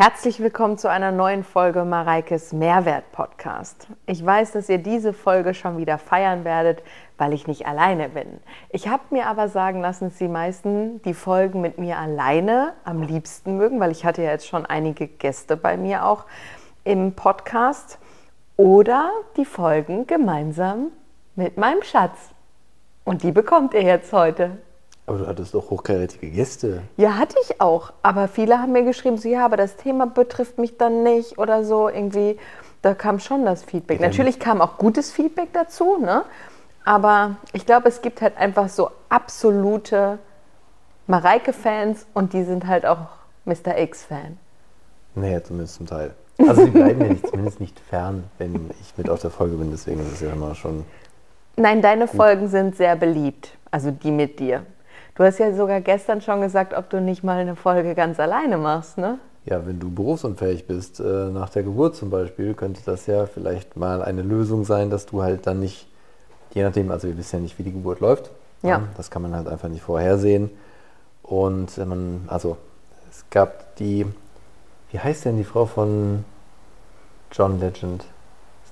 Herzlich willkommen zu einer neuen Folge Mareikes Mehrwert-Podcast. Ich weiß, dass ihr diese Folge schon wieder feiern werdet, weil ich nicht alleine bin. Ich habe mir aber sagen lassen, dass die meisten die Folgen mit mir alleine am liebsten mögen, weil ich hatte ja jetzt schon einige Gäste bei mir auch im Podcast. Oder die Folgen gemeinsam mit meinem Schatz. Und die bekommt ihr jetzt heute. Aber du hattest doch hochkarätige Gäste. Ja, hatte ich auch. Aber viele haben mir geschrieben, so ja, aber das Thema betrifft mich dann nicht oder so irgendwie. Da kam schon das Feedback. Natürlich kam auch gutes Feedback dazu, ne? Aber ich glaube, es gibt halt einfach so absolute Mareike-Fans und die sind halt auch Mr. X-Fan. Naja, zumindest zum Teil. Also die bleiben mir nicht, zumindest nicht fern, wenn ich mit auf der Folge bin. Deswegen ist es ja immer schon... Nein, deine gut. Folgen sind sehr beliebt. Also die mit dir. Du hast ja sogar gestern schon gesagt, ob du nicht mal eine Folge ganz alleine machst, ne? Ja, wenn du berufsunfähig bist, nach der Geburt zum Beispiel, könnte das ja vielleicht mal eine Lösung sein, dass du halt dann nicht, je nachdem, also wir wissen ja nicht, wie die Geburt läuft. Ja. Das kann man halt einfach nicht vorhersehen. Und es gab die, wie heißt denn die Frau von John Legend?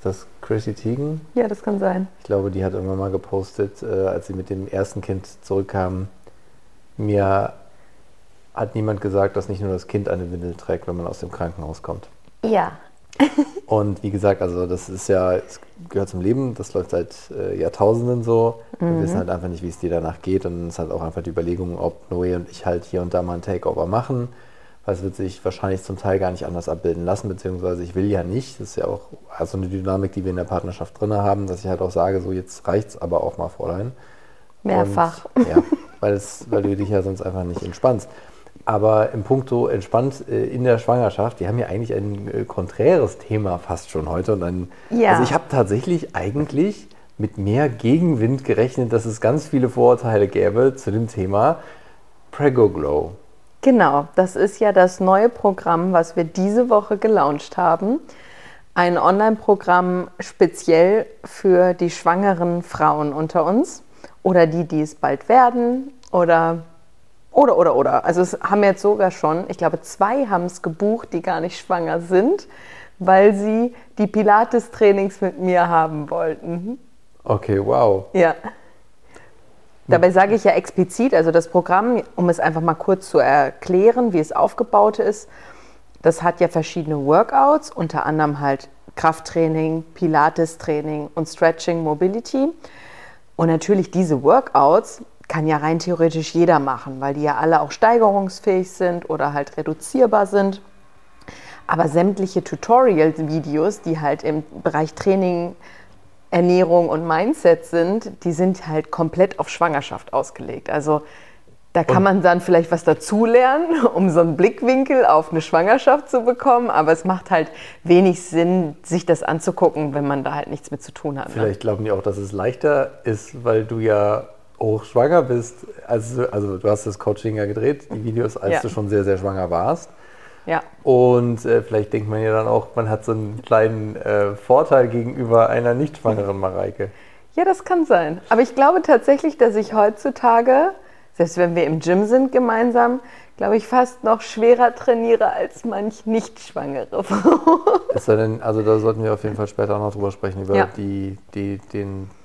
Das Chrissy Teigen? Ja, das kann sein. Ich glaube, die hat irgendwann mal gepostet, als sie mit dem ersten Kind zurückkam, mir hat niemand gesagt, dass nicht nur das Kind eine Windel trägt, wenn man aus dem Krankenhaus kommt. Ja. Und wie gesagt, also das ist ja, es gehört zum Leben, das läuft seit Jahrtausenden so. Wir wissen halt einfach nicht, wie es dir danach geht. Und es ist halt auch einfach die Überlegung, ob Noé und ich halt hier und da mal ein Takeover machen. Das wird sich wahrscheinlich zum Teil gar nicht anders abbilden lassen, beziehungsweise ich will ja nicht. Das ist ja auch also eine Dynamik, die wir in der Partnerschaft drin haben, dass ich halt auch sage, so jetzt reicht's aber auch mal, Fräulein. Mehrfach. Und, ja, weil du dich ja sonst einfach nicht entspannst. Aber im Punkto entspannt in der Schwangerschaft, wir haben ja eigentlich ein konträres Thema fast schon heute. Und also ich habe tatsächlich eigentlich mit mehr Gegenwind gerechnet, dass es ganz viele Vorurteile gäbe zu dem Thema Preggo Glow. Genau, das ist ja das neue Programm, was wir diese Woche gelauncht haben. Ein Online-Programm speziell für die schwangeren Frauen unter uns oder die, die es bald werden oder. Also es haben jetzt sogar schon, ich glaube 2 haben es gebucht, die gar nicht schwanger sind, weil sie die Pilates-Trainings mit mir haben wollten. Okay, wow. Ja. Dabei sage ich ja explizit, also das Programm, um es einfach mal kurz zu erklären, wie es aufgebaut ist, das hat ja verschiedene Workouts, unter anderem halt Krafttraining, Pilates-Training und Stretching, Mobility. Und natürlich diese Workouts kann ja rein theoretisch jeder machen, weil die ja alle auch steigerungsfähig sind oder halt reduzierbar sind. Aber sämtliche Tutorial-Videos, die halt im Bereich Training, Ernährung und Mindset sind, die sind halt komplett auf Schwangerschaft ausgelegt. Also da kann man dann vielleicht was dazulernen, um so einen Blickwinkel auf eine Schwangerschaft zu bekommen. Aber es macht halt wenig Sinn, sich das anzugucken, wenn man da halt nichts mit zu tun hat. Vielleicht glauben die auch, dass es leichter ist, weil du ja auch schwanger bist. Also du hast das Coaching ja gedreht, die Videos, als du schon sehr, sehr schwanger warst. Ja. Und vielleicht denkt man ja dann auch, man hat so einen kleinen Vorteil gegenüber einer nicht schwangeren Mareike. Ja, das kann sein. Aber ich glaube tatsächlich, dass ich heutzutage, selbst wenn wir im Gym sind gemeinsam, glaube ich fast noch schwerer trainiere als manch nicht schwangere Frau. Also da sollten wir auf jeden Fall später auch noch drüber sprechen, über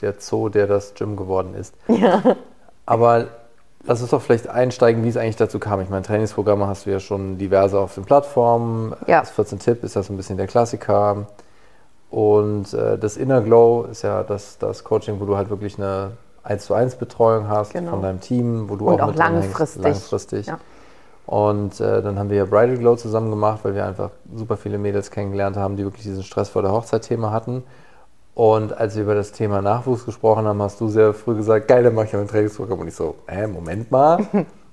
der Zoo, der das Gym geworden ist. Ja. Aber... lass uns doch vielleicht einsteigen, wie es eigentlich dazu kam. Ich meine, Trainingsprogramme hast du ja schon diverse auf den Plattformen. Ja. Das 14-Tipp ist das ein bisschen der Klassiker. Und das Inner Glow ist ja das Coaching, wo du halt wirklich eine 1:1-Betreuung hast von deinem Team, wo du und auch langfristig. Ja. Und dann haben wir ja Bridal Glow zusammen gemacht, weil wir einfach super viele Mädels kennengelernt haben, die wirklich diesen Stress vor der Hochzeit-Thema hatten. Und als wir über das Thema Nachwuchs gesprochen haben, hast du sehr früh gesagt, geil, dann mache ich ja mein Trainingsprogramm. Und ich so, Moment mal.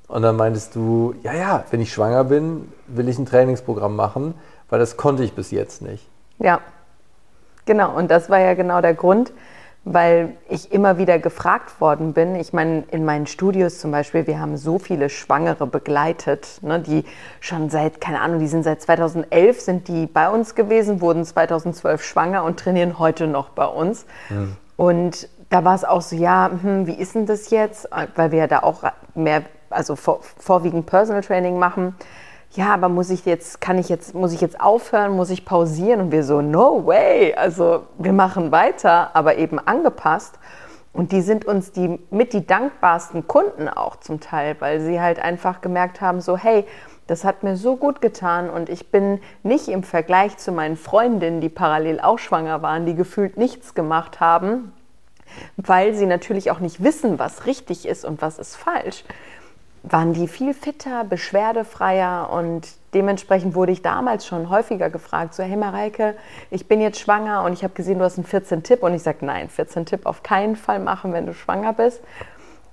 Und dann meintest du, ja, wenn ich schwanger bin, will ich ein Trainingsprogramm machen, weil das konnte ich bis jetzt nicht. Ja, genau. Und das war ja genau der Grund, weil ich immer wieder gefragt worden bin. Ich meine, in meinen Studios zum Beispiel, wir haben so viele Schwangere begleitet, ne, die schon seit, keine Ahnung, die sind seit 2011, sind die bei uns gewesen, wurden 2012 schwanger und trainieren heute noch bei uns. Mhm. Und da war es auch so, wie ist denn das jetzt? Weil wir ja da auch mehr, also vorwiegend Personal Training machen. ja, aber muss ich jetzt aufhören, muss ich pausieren? Und wir so, no way, also wir machen weiter, aber eben angepasst. Und die sind uns die dankbarsten Kunden auch zum Teil, weil sie halt einfach gemerkt haben, so hey, das hat mir so gut getan und ich bin nicht im Vergleich zu meinen Freundinnen, die parallel auch schwanger waren, die gefühlt nichts gemacht haben, weil sie natürlich auch nicht wissen, was richtig ist und was ist falsch, waren die viel fitter, beschwerdefreier und dementsprechend wurde ich damals schon häufiger gefragt, so hey Mareike, ich bin jetzt schwanger und ich habe gesehen, du hast einen 14-Tipp und ich sage, nein, 14-Tipp auf keinen Fall machen, wenn du schwanger bist.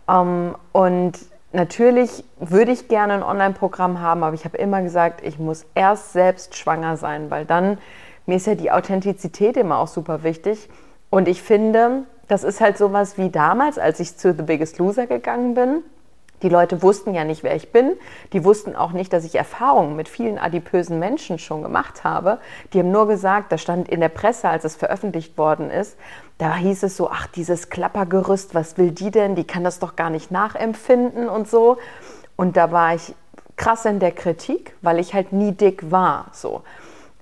Und natürlich würde ich gerne ein Online-Programm haben, aber ich habe immer gesagt, ich muss erst selbst schwanger sein, weil dann, mir ist ja die Authentizität immer auch super wichtig und ich finde, das ist halt sowas wie damals, als ich zu The Biggest Loser gegangen bin. Die Leute wussten ja nicht, wer ich bin. Die wussten auch nicht, dass ich Erfahrungen mit vielen adipösen Menschen schon gemacht habe. Die haben nur gesagt, da stand in der Presse, als es veröffentlicht worden ist, da hieß es so, ach, dieses Klappergerüst, was will die denn? Die kann das doch gar nicht nachempfinden und so. Und da war ich krass in der Kritik, weil ich halt nie dick war. So.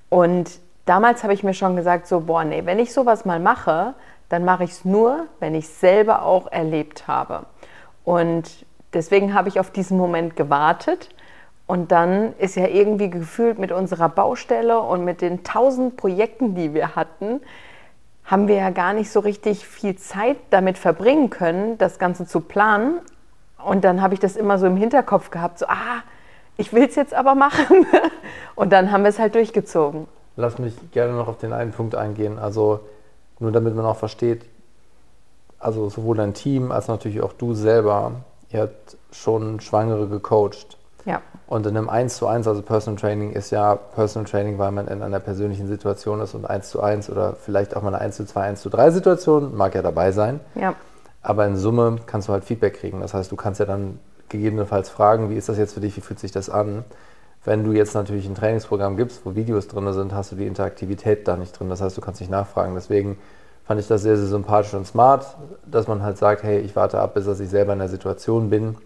Und damals habe ich mir schon gesagt, so, boah, nee, wenn ich sowas mal mache, dann mache ich es nur, wenn ich es selber auch erlebt habe. Und deswegen habe ich auf diesen Moment gewartet und dann ist ja irgendwie gefühlt mit unserer Baustelle und mit den 1000 Projekten, die wir hatten, haben wir ja gar nicht so richtig viel Zeit damit verbringen können, das Ganze zu planen. Und dann habe ich das immer so im Hinterkopf gehabt, so, ich will es jetzt aber machen. Und dann haben wir es halt durchgezogen. Lass mich gerne noch auf den einen Punkt eingehen, also nur damit man auch versteht, also sowohl dein Team als natürlich auch du selber, ihr habt schon Schwangere gecoacht. Ja. Und in einem 1:1, also Personal Training, weil man in einer persönlichen Situation ist und 1:1 oder vielleicht auch mal eine 1:2, 1:3 Situation, mag ja dabei sein. Ja. Aber in Summe kannst du halt Feedback kriegen. Das heißt, du kannst ja dann gegebenenfalls fragen, wie ist das jetzt für dich, wie fühlt sich das an? Wenn du jetzt natürlich ein Trainingsprogramm gibst, wo Videos drin sind, hast du die Interaktivität da nicht drin. Das heißt, du kannst nicht nachfragen. Deswegen fand ich das sehr, sehr sympathisch und smart, dass man halt sagt, hey, ich warte ab, bis dass ich selber in der Situation bin,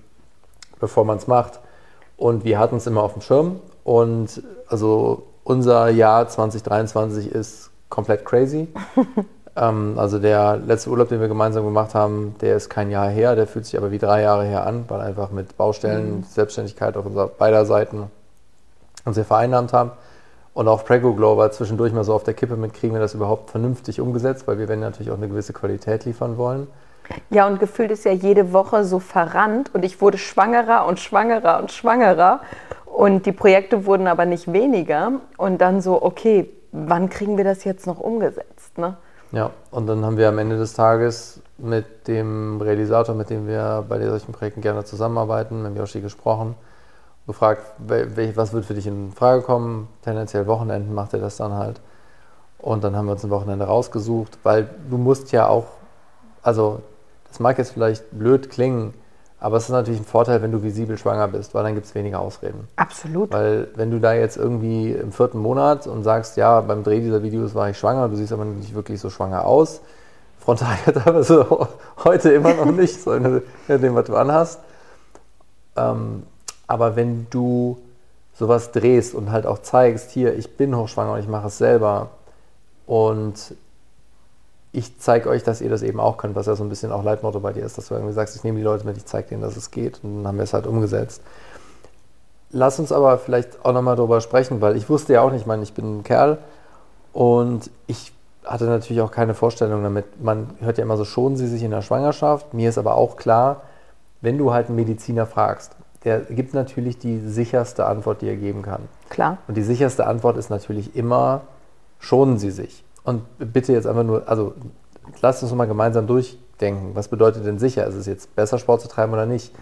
bevor man es macht. Und wir hatten es immer auf dem Schirm. Und also unser Jahr 2023 ist komplett crazy. Also der letzte Urlaub, den wir gemeinsam gemacht haben, der ist kein Jahr her, der fühlt sich aber wie 3 Jahre her an, weil einfach mit Baustellen, Selbstständigkeit auf unserer beider Seiten uns sehr vereinnahmt haben. Und auch Preggo Glow war zwischendurch mal so auf der Kippe mit, kriegen wir das überhaupt vernünftig umgesetzt, weil wir werden natürlich auch eine gewisse Qualität liefern wollen. Ja, und gefühlt ist ja jede Woche so verrannt und ich wurde schwangerer und schwangerer und schwangerer und die Projekte wurden aber nicht weniger und dann so, okay, wann kriegen wir das jetzt noch umgesetzt, ne? Ja, und dann haben wir am Ende des Tages mit dem Realisator, mit dem wir bei solchen Projekten gerne zusammenarbeiten, mit Yoshi gesprochen, gefragt, was wird für dich in Frage kommen, tendenziell Wochenenden macht er das dann halt und dann haben wir uns ein Wochenende rausgesucht, weil du musst ja auch, also das mag jetzt vielleicht blöd klingen, aber es ist natürlich ein Vorteil, wenn du visibel schwanger bist, weil dann gibt es weniger Ausreden. Absolut. Weil wenn du da jetzt irgendwie im 4. Monat und sagst, ja, beim Dreh dieser Videos war ich schwanger, du siehst aber nicht wirklich so schwanger aus, frontal aber so heute immer noch nicht, so in dem, was du anhast, aber wenn du sowas drehst und halt auch zeigst, hier, ich bin hochschwanger und ich mache es selber und ich zeige euch, dass ihr das eben auch könnt, was ja so ein bisschen auch Leitmotto bei dir ist, dass du irgendwie sagst, ich nehme die Leute mit, ich zeige denen, dass es geht und dann haben wir es halt umgesetzt. Lass uns aber vielleicht auch nochmal drüber sprechen, weil ich wusste ja auch nicht, ich meine, ich bin ein Kerl und ich hatte natürlich auch keine Vorstellung damit. Man hört ja immer so, schonen sie sich in der Schwangerschaft. Mir ist aber auch klar, wenn du halt einen Mediziner fragst, der gibt natürlich die sicherste Antwort, die er geben kann. Klar. Und die sicherste Antwort ist natürlich immer, schonen Sie sich. Und bitte jetzt einfach nur, also lasst uns mal gemeinsam durchdenken. Was bedeutet denn sicher? Ist es jetzt besser, Sport zu treiben oder nicht?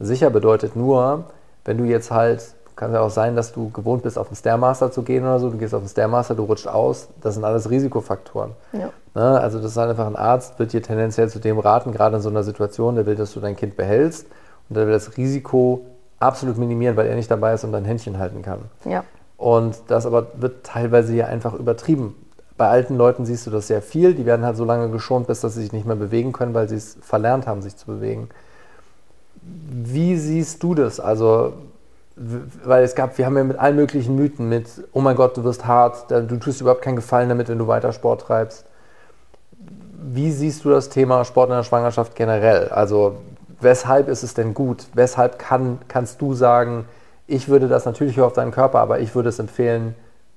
Sicher bedeutet nur, wenn du jetzt halt, kann ja auch sein, dass du gewohnt bist, auf den Stairmaster zu gehen oder so, du gehst auf den Stairmaster, du rutscht aus, das sind alles Risikofaktoren. Ja. Ne? Also das ist halt einfach, ein Arzt wird dir tendenziell zu dem raten, gerade in so einer Situation, der will, dass du dein Kind behältst. Und der will das Risiko absolut minimieren, weil er nicht dabei ist und dein Händchen halten kann. Ja. Und das aber wird teilweise ja einfach übertrieben. Bei alten Leuten siehst du das sehr viel. Die werden halt so lange geschont, bis dass sie sich nicht mehr bewegen können, weil sie es verlernt haben, sich zu bewegen. Wie siehst du das? Also weil es gab, wir haben ja mit allen möglichen Mythen mit, oh mein Gott, du wirst hart, du tust dir überhaupt keinen Gefallen damit, wenn du weiter Sport treibst. Wie siehst du das Thema Sport in der Schwangerschaft generell? Also weshalb ist es denn gut? Weshalb kannst du sagen, ich würde das natürlich auf deinen Körper, aber ich würde es empfehlen,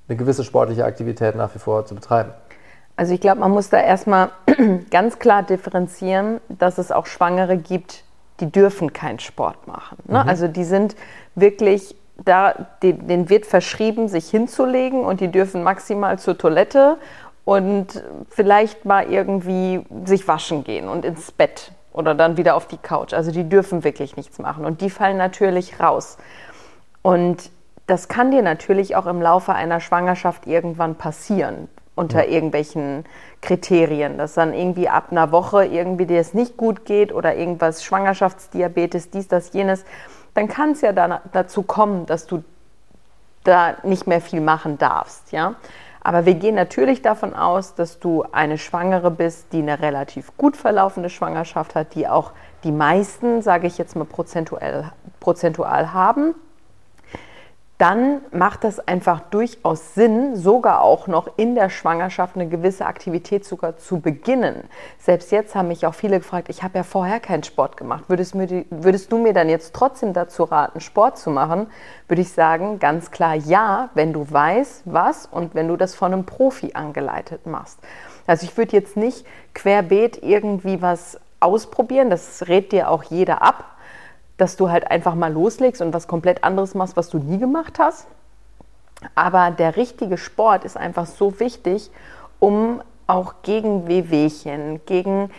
eine gewisse sportliche Aktivität nach wie vor zu betreiben? Also ich glaube, man muss da erstmal ganz klar differenzieren, dass es auch Schwangere gibt, die dürfen keinen Sport machen. Ne? Mhm. Also die sind wirklich da, denen wird verschrieben, sich hinzulegen, und die dürfen maximal zur Toilette und vielleicht mal irgendwie sich waschen gehen und ins Bett oder dann wieder auf die Couch. Also die dürfen wirklich nichts machen und die fallen natürlich raus. Und das kann dir natürlich auch im Laufe einer Schwangerschaft irgendwann passieren, unter irgendwelchen Kriterien, dass dann irgendwie ab einer Woche irgendwie dir es nicht gut geht oder irgendwas, Schwangerschaftsdiabetes, dies, das, jenes, dann kann es ja dazu kommen, dass du da nicht mehr viel machen darfst, ja. Aber wir gehen natürlich davon aus, dass du eine Schwangere bist, die eine relativ gut verlaufende Schwangerschaft hat, die auch die meisten, sage ich jetzt mal prozentual haben. Dann macht das einfach durchaus Sinn, sogar auch noch in der Schwangerschaft eine gewisse Aktivität sogar zu beginnen. Selbst jetzt haben mich auch viele gefragt, ich habe ja vorher keinen Sport gemacht. Würdest du mir dann jetzt trotzdem dazu raten, Sport zu machen? Würde ich sagen, ganz klar ja, wenn du weißt, was, und wenn du das von einem Profi angeleitet machst. Also ich würde jetzt nicht querbeet irgendwie was ausprobieren, das rät dir auch jeder ab, dass du halt einfach mal loslegst und was komplett anderes machst, was du nie gemacht hast. Aber der richtige Sport ist einfach so wichtig, um auch gegen Wehwehchen, gegen,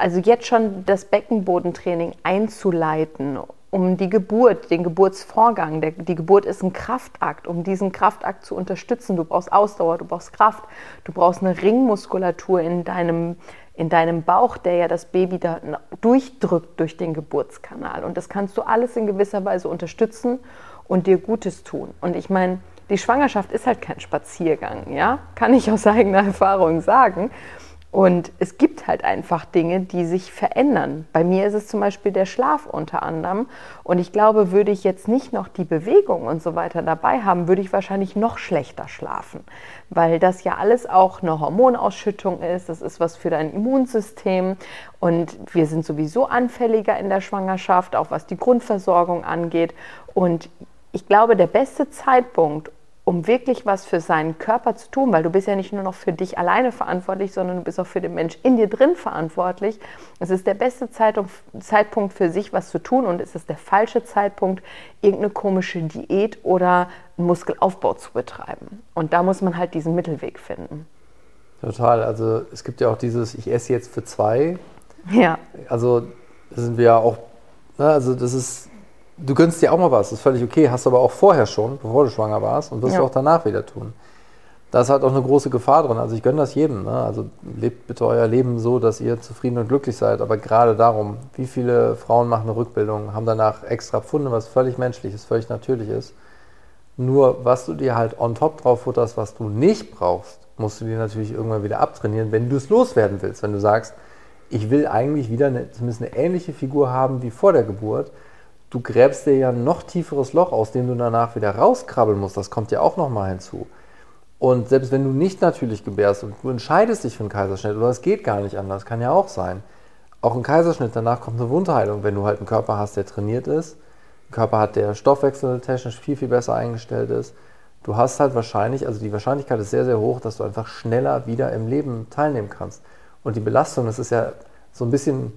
also jetzt schon das Beckenbodentraining einzuleiten, um die Geburt, den Geburtsvorgang, die Geburt ist ein Kraftakt, um diesen Kraftakt zu unterstützen. Du brauchst Ausdauer, du brauchst Kraft, du brauchst eine Ringmuskulatur in deinem Bauch, der ja das Baby da durchdrückt durch den Geburtskanal. Und das kannst du alles in gewisser Weise unterstützen und dir Gutes tun. Und ich meine, die Schwangerschaft ist halt kein Spaziergang, ja? Kann ich aus eigener Erfahrung sagen. Und es gibt halt einfach Dinge, die sich verändern. Bei mir ist es zum Beispiel der Schlaf unter anderem. Und ich glaube, würde ich jetzt nicht noch die Bewegung und so weiter dabei haben, würde ich wahrscheinlich noch schlechter schlafen. Weil das ja alles auch eine Hormonausschüttung ist. Das ist was für dein Immunsystem. Und wir sind sowieso anfälliger in der Schwangerschaft, auch was die Grundversorgung angeht. Und ich glaube, der beste Zeitpunkt, um wirklich was für seinen Körper zu tun, weil du bist ja nicht nur noch für dich alleine verantwortlich, sondern du bist auch für den Mensch in dir drin verantwortlich. Es ist der beste Zeitpunkt für sich, was zu tun, und es ist der falsche Zeitpunkt, irgendeine komische Diät oder einen Muskelaufbau zu betreiben. Und da muss man halt diesen Mittelweg finden. Total, also es gibt ja auch dieses, ich esse jetzt für zwei. Ja. Also da sind wir ja auch, ne, also das ist, du gönnst dir auch mal was, das ist völlig okay, hast du aber auch vorher schon, bevor du schwanger warst, und wirst du auch danach wieder tun. Da ist halt auch eine große Gefahr drin, also ich gönne das jedem, ne? Also lebt bitte euer Leben so, dass ihr zufrieden und glücklich seid, aber gerade darum, wie viele Frauen machen eine Rückbildung, haben danach extra Pfunde, was völlig menschlich ist, völlig natürlich ist. Nur, was du dir halt on top drauf futterst, was du nicht brauchst, musst du dir natürlich irgendwann wieder abtrainieren, wenn du es loswerden willst, wenn du sagst, ich will eigentlich wieder zumindest eine ähnliche Figur haben wie vor der Geburt. Du gräbst dir ja ein noch tieferes Loch, aus dem du danach wieder rauskrabbeln musst. Das kommt ja auch nochmal hinzu. Und selbst wenn du nicht natürlich gebärst und du entscheidest dich für einen Kaiserschnitt, oder es geht gar nicht anders, kann ja auch sein. Auch ein Kaiserschnitt, danach kommt eine Wundheilung, wenn du halt einen Körper hast, der trainiert ist, einen Körper hat, der Stoffwechsel technisch viel, viel besser eingestellt ist. Du hast halt wahrscheinlich, also die Wahrscheinlichkeit ist sehr, sehr hoch, dass du einfach schneller wieder im Leben teilnehmen kannst. Und die Belastung, das ist ja so ein bisschen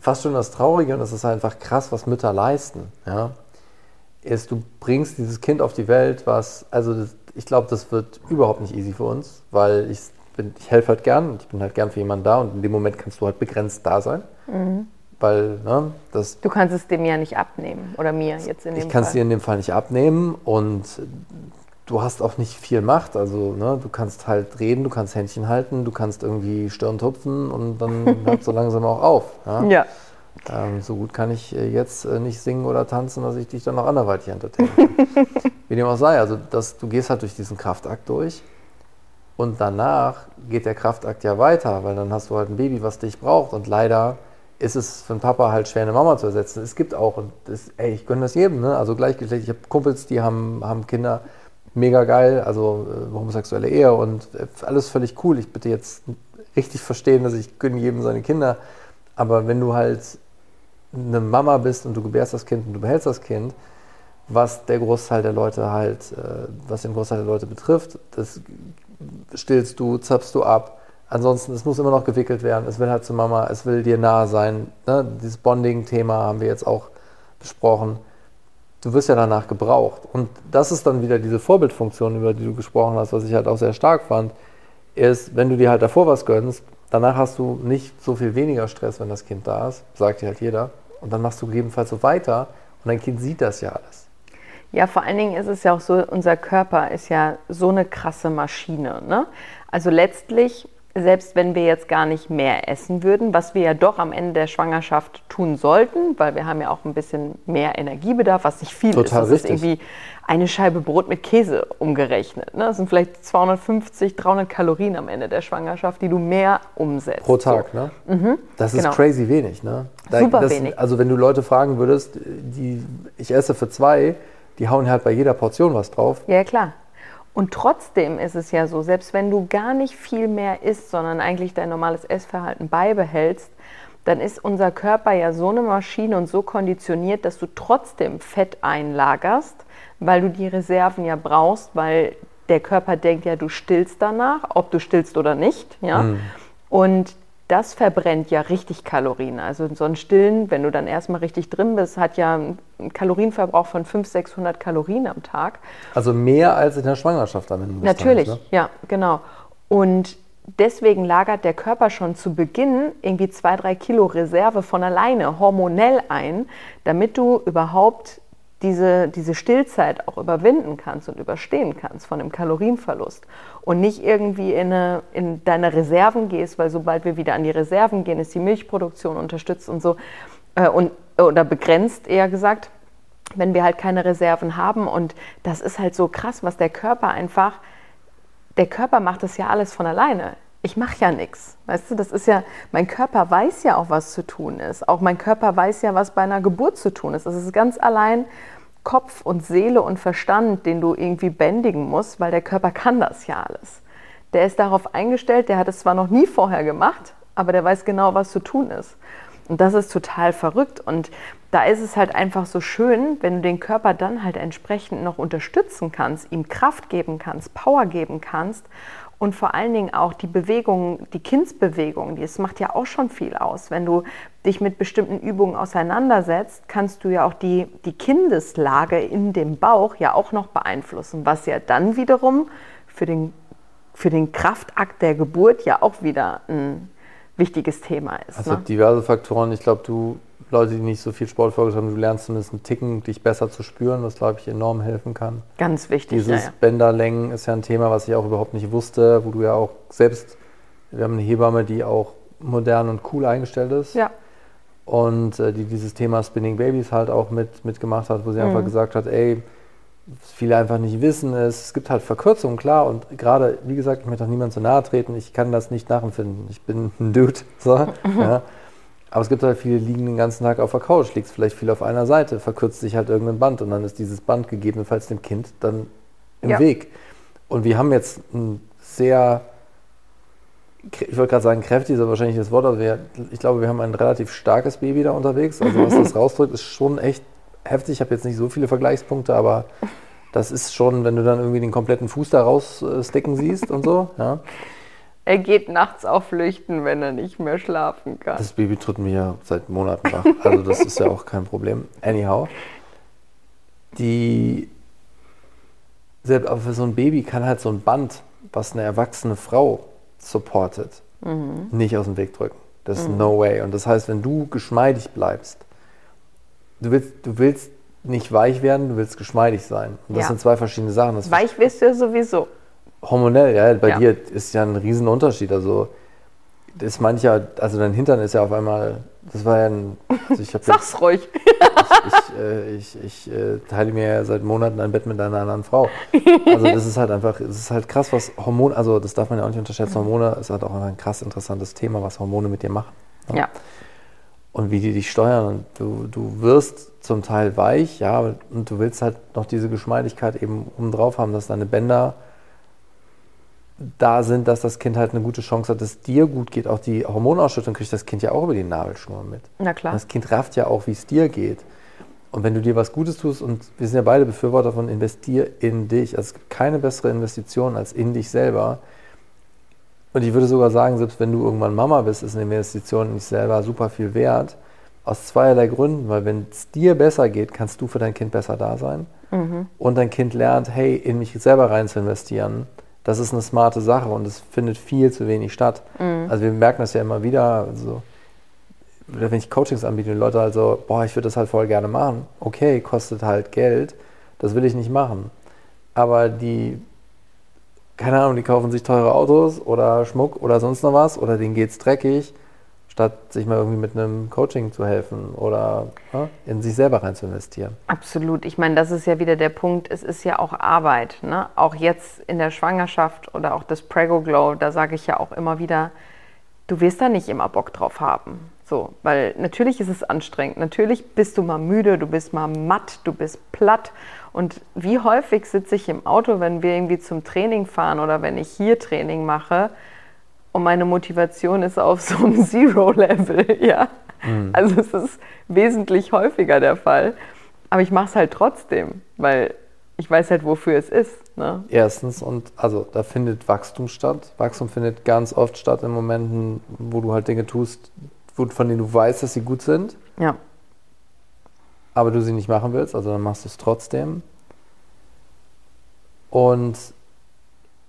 fast schon das Traurige, und es ist einfach krass, was Mütter leisten, ja, ist, du bringst dieses Kind auf die Welt, was, also das, ich glaube, das wird überhaupt nicht easy für uns, weil ich helfe halt gern, ich bin halt gern für jemanden da, und in dem Moment kannst du halt begrenzt da sein, weil, ne, das... Du kannst es dem ja nicht abnehmen, oder mir jetzt in dem Fall. Ich kann es dir in dem Fall nicht abnehmen, und du hast auch nicht viel Macht, also ne, du kannst halt reden, du kannst Händchen halten, du kannst irgendwie Stirn tupfen, und dann hört so langsam auch auf. Ja. Ja. So gut kann ich jetzt nicht singen oder tanzen, dass ich dich dann noch anderweitig entertaine. Wie dem auch sei, also du gehst halt durch diesen Kraftakt durch, und danach geht der Kraftakt ja weiter, weil dann hast du halt ein Baby, was dich braucht, und leider ist es für einen Papa halt schwer, eine Mama zu ersetzen. Es gibt auch, ich gönne das jedem, ne? Also gleichgeschlechtlich, ich habe Kumpels, die haben Kinder, mega geil, also homosexuelle Ehe und alles völlig cool. Ich bitte jetzt richtig verstehen, dass ich gönne jedem seine Kinder, aber wenn du halt eine Mama bist und du gebärst das Kind und du behältst das Kind, was der Großteil der Leute was den Großteil der Leute betrifft, das stillst du, zapfst du ab. Ansonsten, es muss immer noch gewickelt werden, es will halt zu Mama, es will dir nahe sein. Ne? Dieses Bonding-Thema haben wir jetzt auch besprochen. Du wirst ja danach gebraucht. Und das ist dann wieder diese Vorbildfunktion, über die du gesprochen hast, was ich halt auch sehr stark fand, ist, wenn du dir halt davor was gönnst, danach hast du nicht so viel weniger Stress, wenn das Kind da ist, sagt dir halt jeder. Und dann machst du gegebenenfalls so weiter und dein Kind sieht das ja alles. Ja, vor allen Dingen ist es ja auch so, unser Körper ist ja so eine krasse Maschine. Ne? Also letztlich, selbst wenn wir jetzt gar nicht mehr essen würden, was wir ja doch am Ende der Schwangerschaft tun sollten, weil wir haben ja auch ein bisschen mehr Energiebedarf, was nicht viel ist. Das ist irgendwie eine Scheibe Brot mit Käse umgerechnet. Ne? Das sind vielleicht 250, 300 Kalorien am Ende der Schwangerschaft, die du mehr umsetzt. Pro Tag, so. Ne? Mhm. Das ist crazy wenig, ne? Super wenig. Also wenn du Leute fragen würdest, ich esse für zwei, die hauen halt bei jeder Portion was drauf. Ja, klar. Und trotzdem ist es ja so, selbst wenn du gar nicht viel mehr isst, sondern eigentlich dein normales Essverhalten beibehältst, dann ist unser Körper ja so eine Maschine und so konditioniert, dass du trotzdem Fett einlagerst, weil du die Reserven ja brauchst, weil der Körper denkt ja, du stillst danach, ob du stillst oder nicht. Ja? Mhm. Und das verbrennt ja richtig Kalorien. Also so ein Stillen, wenn du dann erstmal richtig drin bist, hat ja einen Kalorienverbrauch von 500, 600 Kalorien am Tag. Also mehr als in der Schwangerschaft am Ende. Natürlich, ne? Ja, genau. Und deswegen lagert der Körper schon zu Beginn irgendwie 2-3 Kilo Reserve von alleine hormonell ein, damit du überhaupt diese Stillzeit auch überwinden kannst und überstehen kannst von dem Kalorienverlust und nicht irgendwie in deine Reserven gehst, weil sobald wir wieder an die Reserven gehen, ist die Milchproduktion unterstützt und so oder begrenzt eher gesagt, wenn wir halt keine Reserven haben. Und das ist halt so krass, was der Körper macht das ja alles von alleine. Ich mache ja nichts, weißt du, das ist ja, mein Körper weiß ja auch, was zu tun ist. Auch mein Körper weiß ja, was bei einer Geburt zu tun ist. Das ist ganz allein Kopf und Seele und Verstand, den du irgendwie bändigen musst, weil der Körper kann das ja alles. Der ist darauf eingestellt, der hat es zwar noch nie vorher gemacht, aber der weiß genau, was zu tun ist. Und das ist total verrückt. Und da ist es halt einfach so schön, wenn du den Körper dann halt entsprechend noch unterstützen kannst, ihm Kraft geben kannst, Power geben kannst. Und vor allen Dingen auch die Bewegung, die Kindsbewegung, das macht ja auch schon viel aus. Wenn du dich mit bestimmten Übungen auseinandersetzt, kannst du ja auch die Kindeslage in dem Bauch ja auch noch beeinflussen, was ja dann wiederum für den Kraftakt der Geburt ja auch wieder ein wichtiges Thema ist. Also ne? Diverse Faktoren. Ich glaube, Leute, die nicht so viel Sport vorgestellt haben, du lernst zumindest einen Ticken, dich besser zu spüren, was, glaube ich, enorm helfen kann. Ganz wichtig. Dieses Bänderlängen ist ja ein Thema, was ich auch überhaupt nicht wusste, wo du ja auch selbst, wir haben eine Hebamme, die auch modern und cool eingestellt ist. Ja. Und die dieses Thema Spinning Babys halt auch mitgemacht hat, wo sie einfach gesagt hat, ey, was viele einfach nicht wissen ist, es gibt halt Verkürzungen, klar. Und gerade, wie gesagt, ich möchte auch niemandem so nahe treten, ich kann das nicht nachempfinden. Ich bin ein Dude, so, ja. Aber es gibt halt viele, die liegen den ganzen Tag auf der Couch, liegst vielleicht viel auf einer Seite, verkürzt sich halt irgendein Band und dann ist dieses Band gegebenenfalls dem Kind dann im Weg. Und wir haben jetzt ein sehr, ich wollte gerade sagen, kräftig ist aber wahrscheinlich das Wort, aber ich glaube, wir haben ein relativ starkes Baby da unterwegs. Also was das rausdrückt, ist schon echt heftig. Ich habe jetzt nicht so viele Vergleichspunkte, aber das ist schon, wenn du dann irgendwie den kompletten Fuß da rausstecken siehst und so, ja. Er geht nachts auch flüchten, wenn er nicht mehr schlafen kann. Das Baby tut mir ja seit Monaten wach. Also das ist ja auch kein Problem. Anyhow, selbst aber für so ein Baby kann halt so ein Band, was eine erwachsene Frau supportet, nicht aus dem Weg drücken. Das ist no way. Und das heißt, wenn du geschmeidig bleibst, du willst nicht weich werden, du willst geschmeidig sein. Und das sind zwei verschiedene Sachen. Das weich bist du ja sowieso. Hormonell, ja, bei dir ist ja ein Riesenunterschied. Also dein Hintern ist ja auf einmal, das war ja ein... Also sag's ruhig. Ich teile mir ja seit Monaten ein Bett mit einer anderen Frau. Also das ist halt einfach, es ist halt krass, was Hormone, also das darf man ja auch nicht unterschätzen, Hormone ist halt auch ein krass interessantes Thema, was Hormone mit dir machen. Ja. und wie die dich steuern. Und du wirst zum Teil weich, ja, und du willst halt noch diese Geschmeidigkeit eben obendrauf haben, dass deine Bänder da sind, dass das Kind halt eine gute Chance hat, dass es dir gut geht. Auch die Hormonausschüttung kriegt das Kind ja auch über die Nabelschnur mit. Na klar. Und das Kind rafft ja auch, wie es dir geht. Und wenn du dir was Gutes tust, und wir sind ja beide Befürworter von investier in dich, also es gibt keine bessere Investition als in dich selber. Und ich würde sogar sagen, selbst wenn du irgendwann Mama bist, ist eine Investition in dich selber super viel wert. Aus zweierlei Gründen, weil wenn es dir besser geht, kannst du für dein Kind besser da sein. Mhm. Und dein Kind lernt, hey, in mich selber rein zu investieren. Das ist eine smarte Sache und es findet viel zu wenig statt. Mhm. Also wir merken das ja immer wieder, also, wenn ich Coachings anbiete und Leute halt so, boah, ich würde das halt voll gerne machen. Okay, kostet halt Geld, das will ich nicht machen. Aber die, keine Ahnung, die kaufen sich teure Autos oder Schmuck oder sonst noch was oder denen geht's dreckig, statt sich mal irgendwie mit einem Coaching zu helfen oder in sich selber rein zu investieren. Absolut. Ich meine, das ist ja wieder der Punkt, es ist ja auch Arbeit, ne? Auch jetzt in der Schwangerschaft oder auch das Preggo Glow, da sage ich ja auch immer wieder, du wirst da nicht immer Bock drauf haben. So, weil natürlich ist es anstrengend, natürlich bist du mal müde, du bist mal matt, du bist platt. Und wie häufig sitze ich im Auto, wenn wir irgendwie zum Training fahren oder wenn ich hier Training mache, und meine Motivation ist auf so einem Zero-Level, ja. Mhm. Also es ist wesentlich häufiger der Fall. Aber ich mache es halt trotzdem, weil ich weiß halt, wofür es ist. Ne? Erstens, und also da findet Wachstum statt. Wachstum findet ganz oft statt in Momenten, wo du halt Dinge tust, von denen du weißt, dass sie gut sind. Ja. Aber du sie nicht machen willst, also dann machst du es trotzdem. Und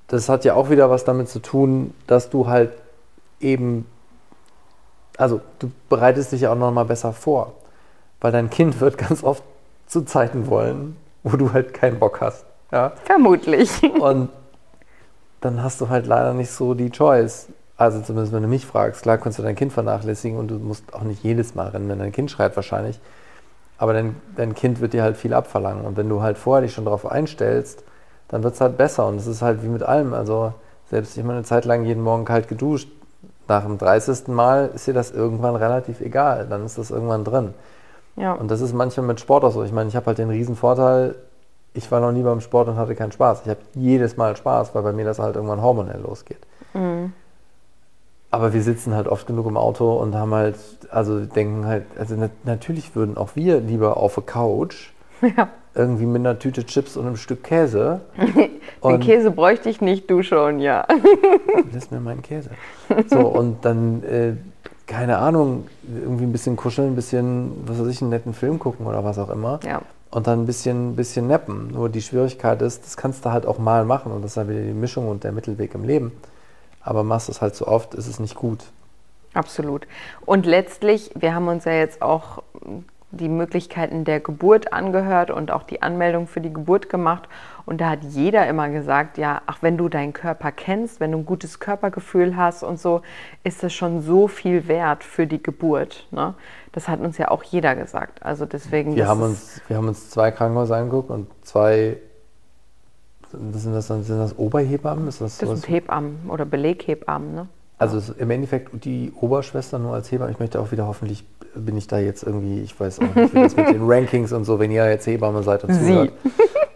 das hat ja auch wieder was damit zu tun, dass du halt eben, also du bereitest dich ja auch nochmal besser vor, weil dein Kind wird ganz oft zu Zeiten wollen, wo du halt keinen Bock hast. Ja? Vermutlich. Und dann hast du halt leider nicht so die Choice. Also zumindest, wenn du mich fragst, klar kannst du dein Kind vernachlässigen und du musst auch nicht jedes Mal rennen, wenn dein Kind schreit wahrscheinlich, aber dein Kind wird dir halt viel abverlangen und wenn du halt vorher dich schon darauf einstellst, dann wird es halt besser. Und es ist halt wie mit allem. Also selbst ich meine, eine Zeit lang jeden Morgen kalt geduscht, nach dem 30. Mal ist dir das irgendwann relativ egal. Dann ist das irgendwann drin. Ja. Und das ist manchmal mit Sport auch so. Ich meine, ich habe halt den riesen Vorteil, ich war noch nie beim Sport und hatte keinen Spaß. Ich habe jedes Mal Spaß, weil bei mir das halt irgendwann hormonell losgeht. Mhm. Aber wir sitzen halt oft genug im Auto und haben halt, also denken halt, also natürlich würden auch wir lieber auf der Couch, ja, irgendwie mit einer Tüte Chips und einem Stück Käse. Den Käse bräuchte ich nicht, du schon, ja. Lass mir meinen Käse. So, und dann, keine Ahnung, irgendwie ein bisschen kuscheln, ein bisschen, was weiß ich, einen netten Film gucken oder was auch immer. Ja. Und dann ein bisschen nappen. Nur die Schwierigkeit ist, das kannst du halt auch mal machen. Und das ist halt wieder die Mischung und der Mittelweg im Leben. Aber machst du es halt so oft, ist es nicht gut. Absolut. Und letztlich, wir haben uns ja jetzt auch die Möglichkeiten der Geburt angehört und auch die Anmeldung für die Geburt gemacht. Und da hat jeder immer gesagt, ja, ach, wenn du deinen Körper kennst, wenn du ein gutes Körpergefühl hast und so, ist das schon so viel wert für die Geburt. Ne? Das hat uns ja auch jeder gesagt. Also deswegen... Wir haben uns zwei Krankenhäuser angeguckt und zwei... Sind das Oberhebammen? Ist das sind Hebammen oder Beleghebammen, ne? Also im Endeffekt die Oberschwester nur als Hebamme. Ich möchte auch wieder, hoffentlich bin ich da jetzt irgendwie, ich weiß auch nicht, wie das mit den Rankings und so, wenn ihr jetzt Hebamme seid und zuhört,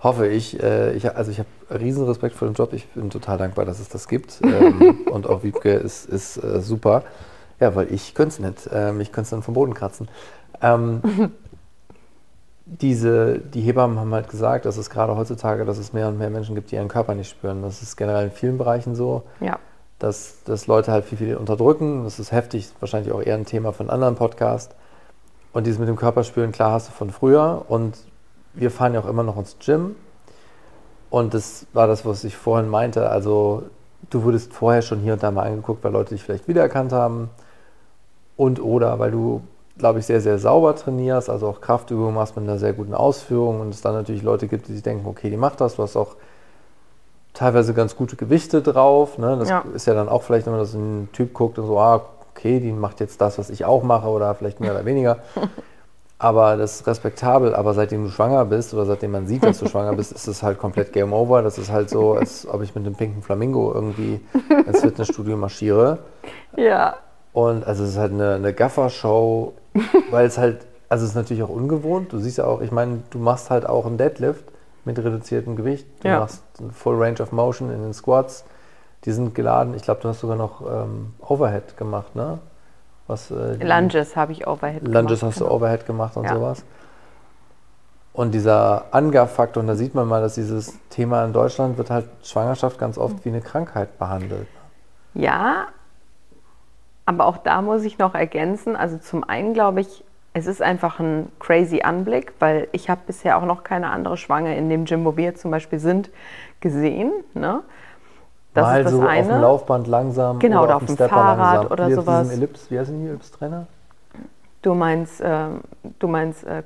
hoffe ich. Ich habe riesen Respekt vor dem Job. Ich bin total dankbar, dass es das gibt. Und auch Wiebke ist super. Ja, weil ich könnte es nicht. Ich könnte es dann vom Boden kratzen. Die Hebammen haben halt gesagt, dass es gerade heutzutage, dass es mehr und mehr Menschen gibt, die ihren Körper nicht spüren. Das ist generell in vielen Bereichen so. Ja. Dass Leute halt viel unterdrücken. Das ist heftig, wahrscheinlich auch eher ein Thema von anderen Podcasts. Und dieses mit dem Körper spüren, klar, hast du von früher. Und wir fahren ja auch immer noch ins Gym. Und das war das, was ich vorhin meinte. Also du wurdest vorher schon hier und da mal angeguckt, weil Leute dich vielleicht wiedererkannt haben. Und oder weil du, glaube ich, sehr, sehr sauber trainierst, also auch Kraftübungen machst mit einer sehr guten Ausführung. Und es dann natürlich Leute gibt, die sich denken, okay, die macht das, du hast auch teilweise ganz gute Gewichte drauf, ne? Das ist ja dann auch vielleicht, wenn man so ein Typ guckt und so, ah, okay, die macht jetzt das, was ich auch mache oder vielleicht mehr oder weniger. Aber das ist respektabel, aber seitdem du schwanger bist oder seitdem man sieht, dass du schwanger bist, ist es halt komplett Game Over. Das ist halt so, als ob ich mit dem pinken Flamingo irgendwie ins Fitnessstudio marschiere. Ja. Und also es ist halt eine Gaffer-Show Weil es halt, also es ist natürlich auch ungewohnt. Du siehst ja auch, ich meine, du machst halt auch einen Deadlift mit reduziertem Gewicht. Du machst Full Range of Motion in den Squats. Die sind geladen. Ich glaube, du hast sogar noch Overhead gemacht, ne? Was, Lunges habe ich Overhead gemacht. Lunges hast du Overhead gemacht und sowas. Und dieser Angar-Faktor, und da sieht man mal, dass dieses Thema in Deutschland wird halt Schwangerschaft ganz oft wie eine Krankheit behandelt. Ja, aber auch da muss ich noch ergänzen. Also zum einen glaube ich, es ist einfach ein crazy Anblick, weil ich habe bisher auch noch keine andere Schwangere in dem Gym, wo wir zum Beispiel sind, gesehen. Ne? Das mal ist das so eine. Auf dem Laufband langsam, genau, oder auf dem Stepper Fahrrad langsam. Oder sowas. Wie heißen die Ellipstrainer? Du meinst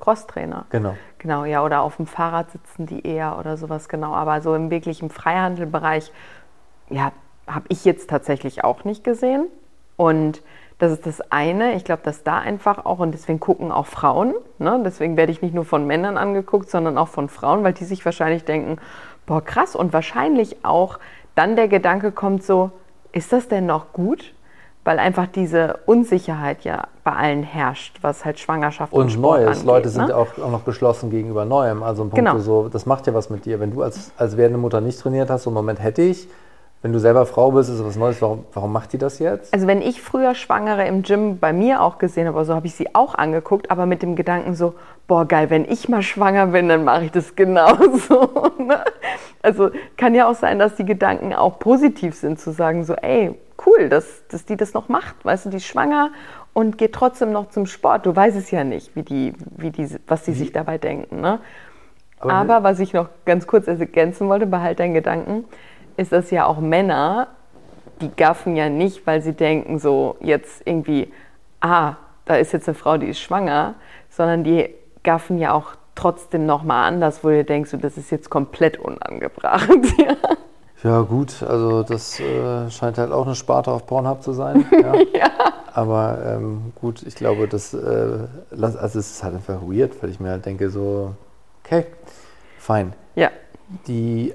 Crosstrainer? Genau. Genau, ja, oder auf dem Fahrrad sitzen die eher oder sowas, genau. Aber so im wirklichen Freihandelbereich, ja, habe ich jetzt tatsächlich auch nicht gesehen. Und das ist das eine. Ich glaube, dass da einfach auch, und deswegen gucken auch Frauen, ne? Deswegen werde ich nicht nur von Männern angeguckt, sondern auch von Frauen, weil die sich wahrscheinlich denken, boah, krass. Und wahrscheinlich auch dann der Gedanke kommt so, ist das denn noch gut? Weil einfach diese Unsicherheit ja bei allen herrscht, was halt Schwangerschaft und Sport Neues angeht. Leute sind auch noch geschlossen gegenüber Neuem. Also ein Punkt so, das macht ja was mit dir. Wenn du als werdende Mutter nicht trainiert hast, so einen Moment hätte ich. Wenn du selber Frau bist, ist es was Neues. Warum macht die das jetzt? Also wenn ich früher Schwangere im Gym bei mir auch gesehen habe, so habe ich sie auch angeguckt, aber mit dem Gedanken so, boah geil, wenn ich mal schwanger bin, dann mache ich das genauso. Also kann ja auch sein, dass die Gedanken auch positiv sind, zu sagen so, ey, cool, dass die das noch macht, weißt du, die ist schwanger und geht trotzdem noch zum Sport. Du weißt es ja nicht, was die sich dabei denken. Ne? Aber was ich noch ganz kurz ergänzen wollte, behalt deinen Gedanken, ist, dass ja auch Männer, die gaffen ja nicht, weil sie denken so jetzt irgendwie, da ist jetzt eine Frau, die ist schwanger, sondern die gaffen ja auch trotzdem nochmal anders, wo du denkst, so, das ist jetzt komplett unangebracht. Ja gut, also das scheint halt auch eine Sparte auf Pornhub zu sein. Ja. Ja. Aber gut, ich glaube, es ist halt einfach weird, weil ich mir halt denke so, okay, fein. Ja.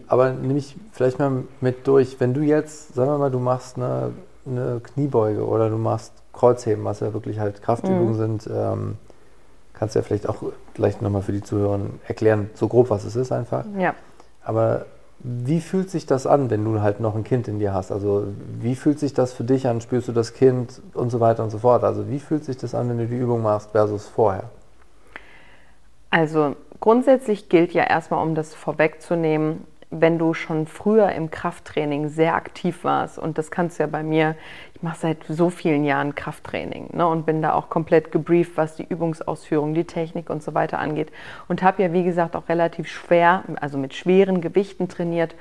Aber nehme ich vielleicht mal mit durch, wenn du jetzt, sagen wir mal, du machst eine Kniebeuge oder du machst Kreuzheben, was ja wirklich halt Kraftübungen sind, kannst du ja vielleicht auch gleich nochmal für die Zuhörer erklären, so grob, was es ist einfach. Ja. Aber wie fühlt sich das an, wenn du halt noch ein Kind in dir hast? Also wie fühlt sich das für dich an? Spürst du das Kind und so weiter und so fort? Also wie fühlt sich das an, wenn du die Übung machst versus vorher? Also grundsätzlich gilt ja erstmal, um das vorwegzunehmen, wenn du schon früher im Krafttraining sehr aktiv warst, und das kannst du ja bei mir, ich mache seit so vielen Jahren Krafttraining, ne, und bin da auch komplett gebrieft, was die Übungsausführung, die Technik und so weiter angeht, und habe ja wie gesagt auch relativ schwer, also mit schweren Gewichten trainiert,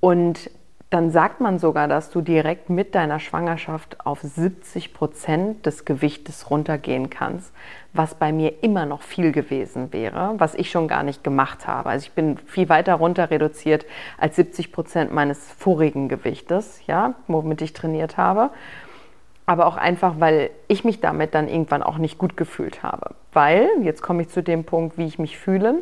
und dann sagt man sogar, dass du direkt mit deiner Schwangerschaft auf 70% des Gewichtes runtergehen kannst, was bei mir immer noch viel gewesen wäre, was ich schon gar nicht gemacht habe. Also ich bin viel weiter runter reduziert als 70% meines vorigen Gewichtes, ja, womit ich trainiert habe. Aber auch einfach, weil ich mich damit dann irgendwann auch nicht gut gefühlt habe. Weil, jetzt komme ich zu dem Punkt, wie ich mich fühle.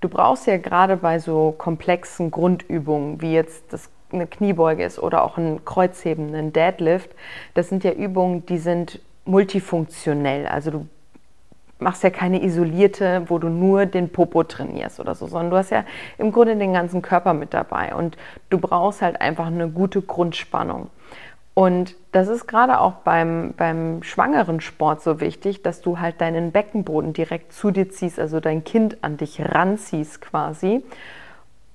Du brauchst ja gerade bei so komplexen Grundübungen, wie jetzt das eine Kniebeuge ist oder auch ein Kreuzheben, ein Deadlift, das sind ja Übungen, die sind multifunktionell. Also du machst ja keine isolierte, wo du nur den Popo trainierst oder so, sondern du hast ja im Grunde den ganzen Körper mit dabei. Und du brauchst halt einfach eine gute Grundspannung. Und das ist gerade auch beim schwangeren Sport so wichtig, dass du halt deinen Beckenboden direkt zu dir ziehst, also dein Kind an dich ranziehst quasi.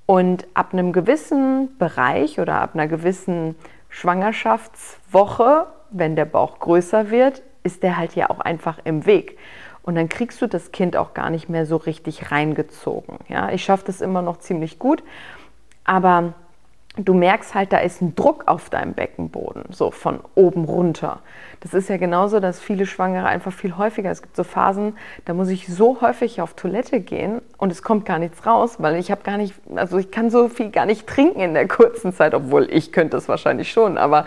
Und ab einem gewissen Bereich oder ab einer gewissen Schwangerschaftswoche, wenn der Bauch größer wird, ist der halt ja auch einfach im Weg. Und dann kriegst du das Kind auch gar nicht mehr so richtig reingezogen. Ja, ich schaffe das immer noch ziemlich gut, aber du merkst halt, da ist ein Druck auf deinem Beckenboden, so von oben runter. Das ist ja genauso, dass viele Schwangere einfach viel häufiger, es gibt so Phasen, da muss ich so häufig auf Toilette gehen und es kommt gar nichts raus, weil ich habe gar nicht, also ich kann so viel gar nicht trinken in der kurzen Zeit, obwohl ich könnte es wahrscheinlich schon, aber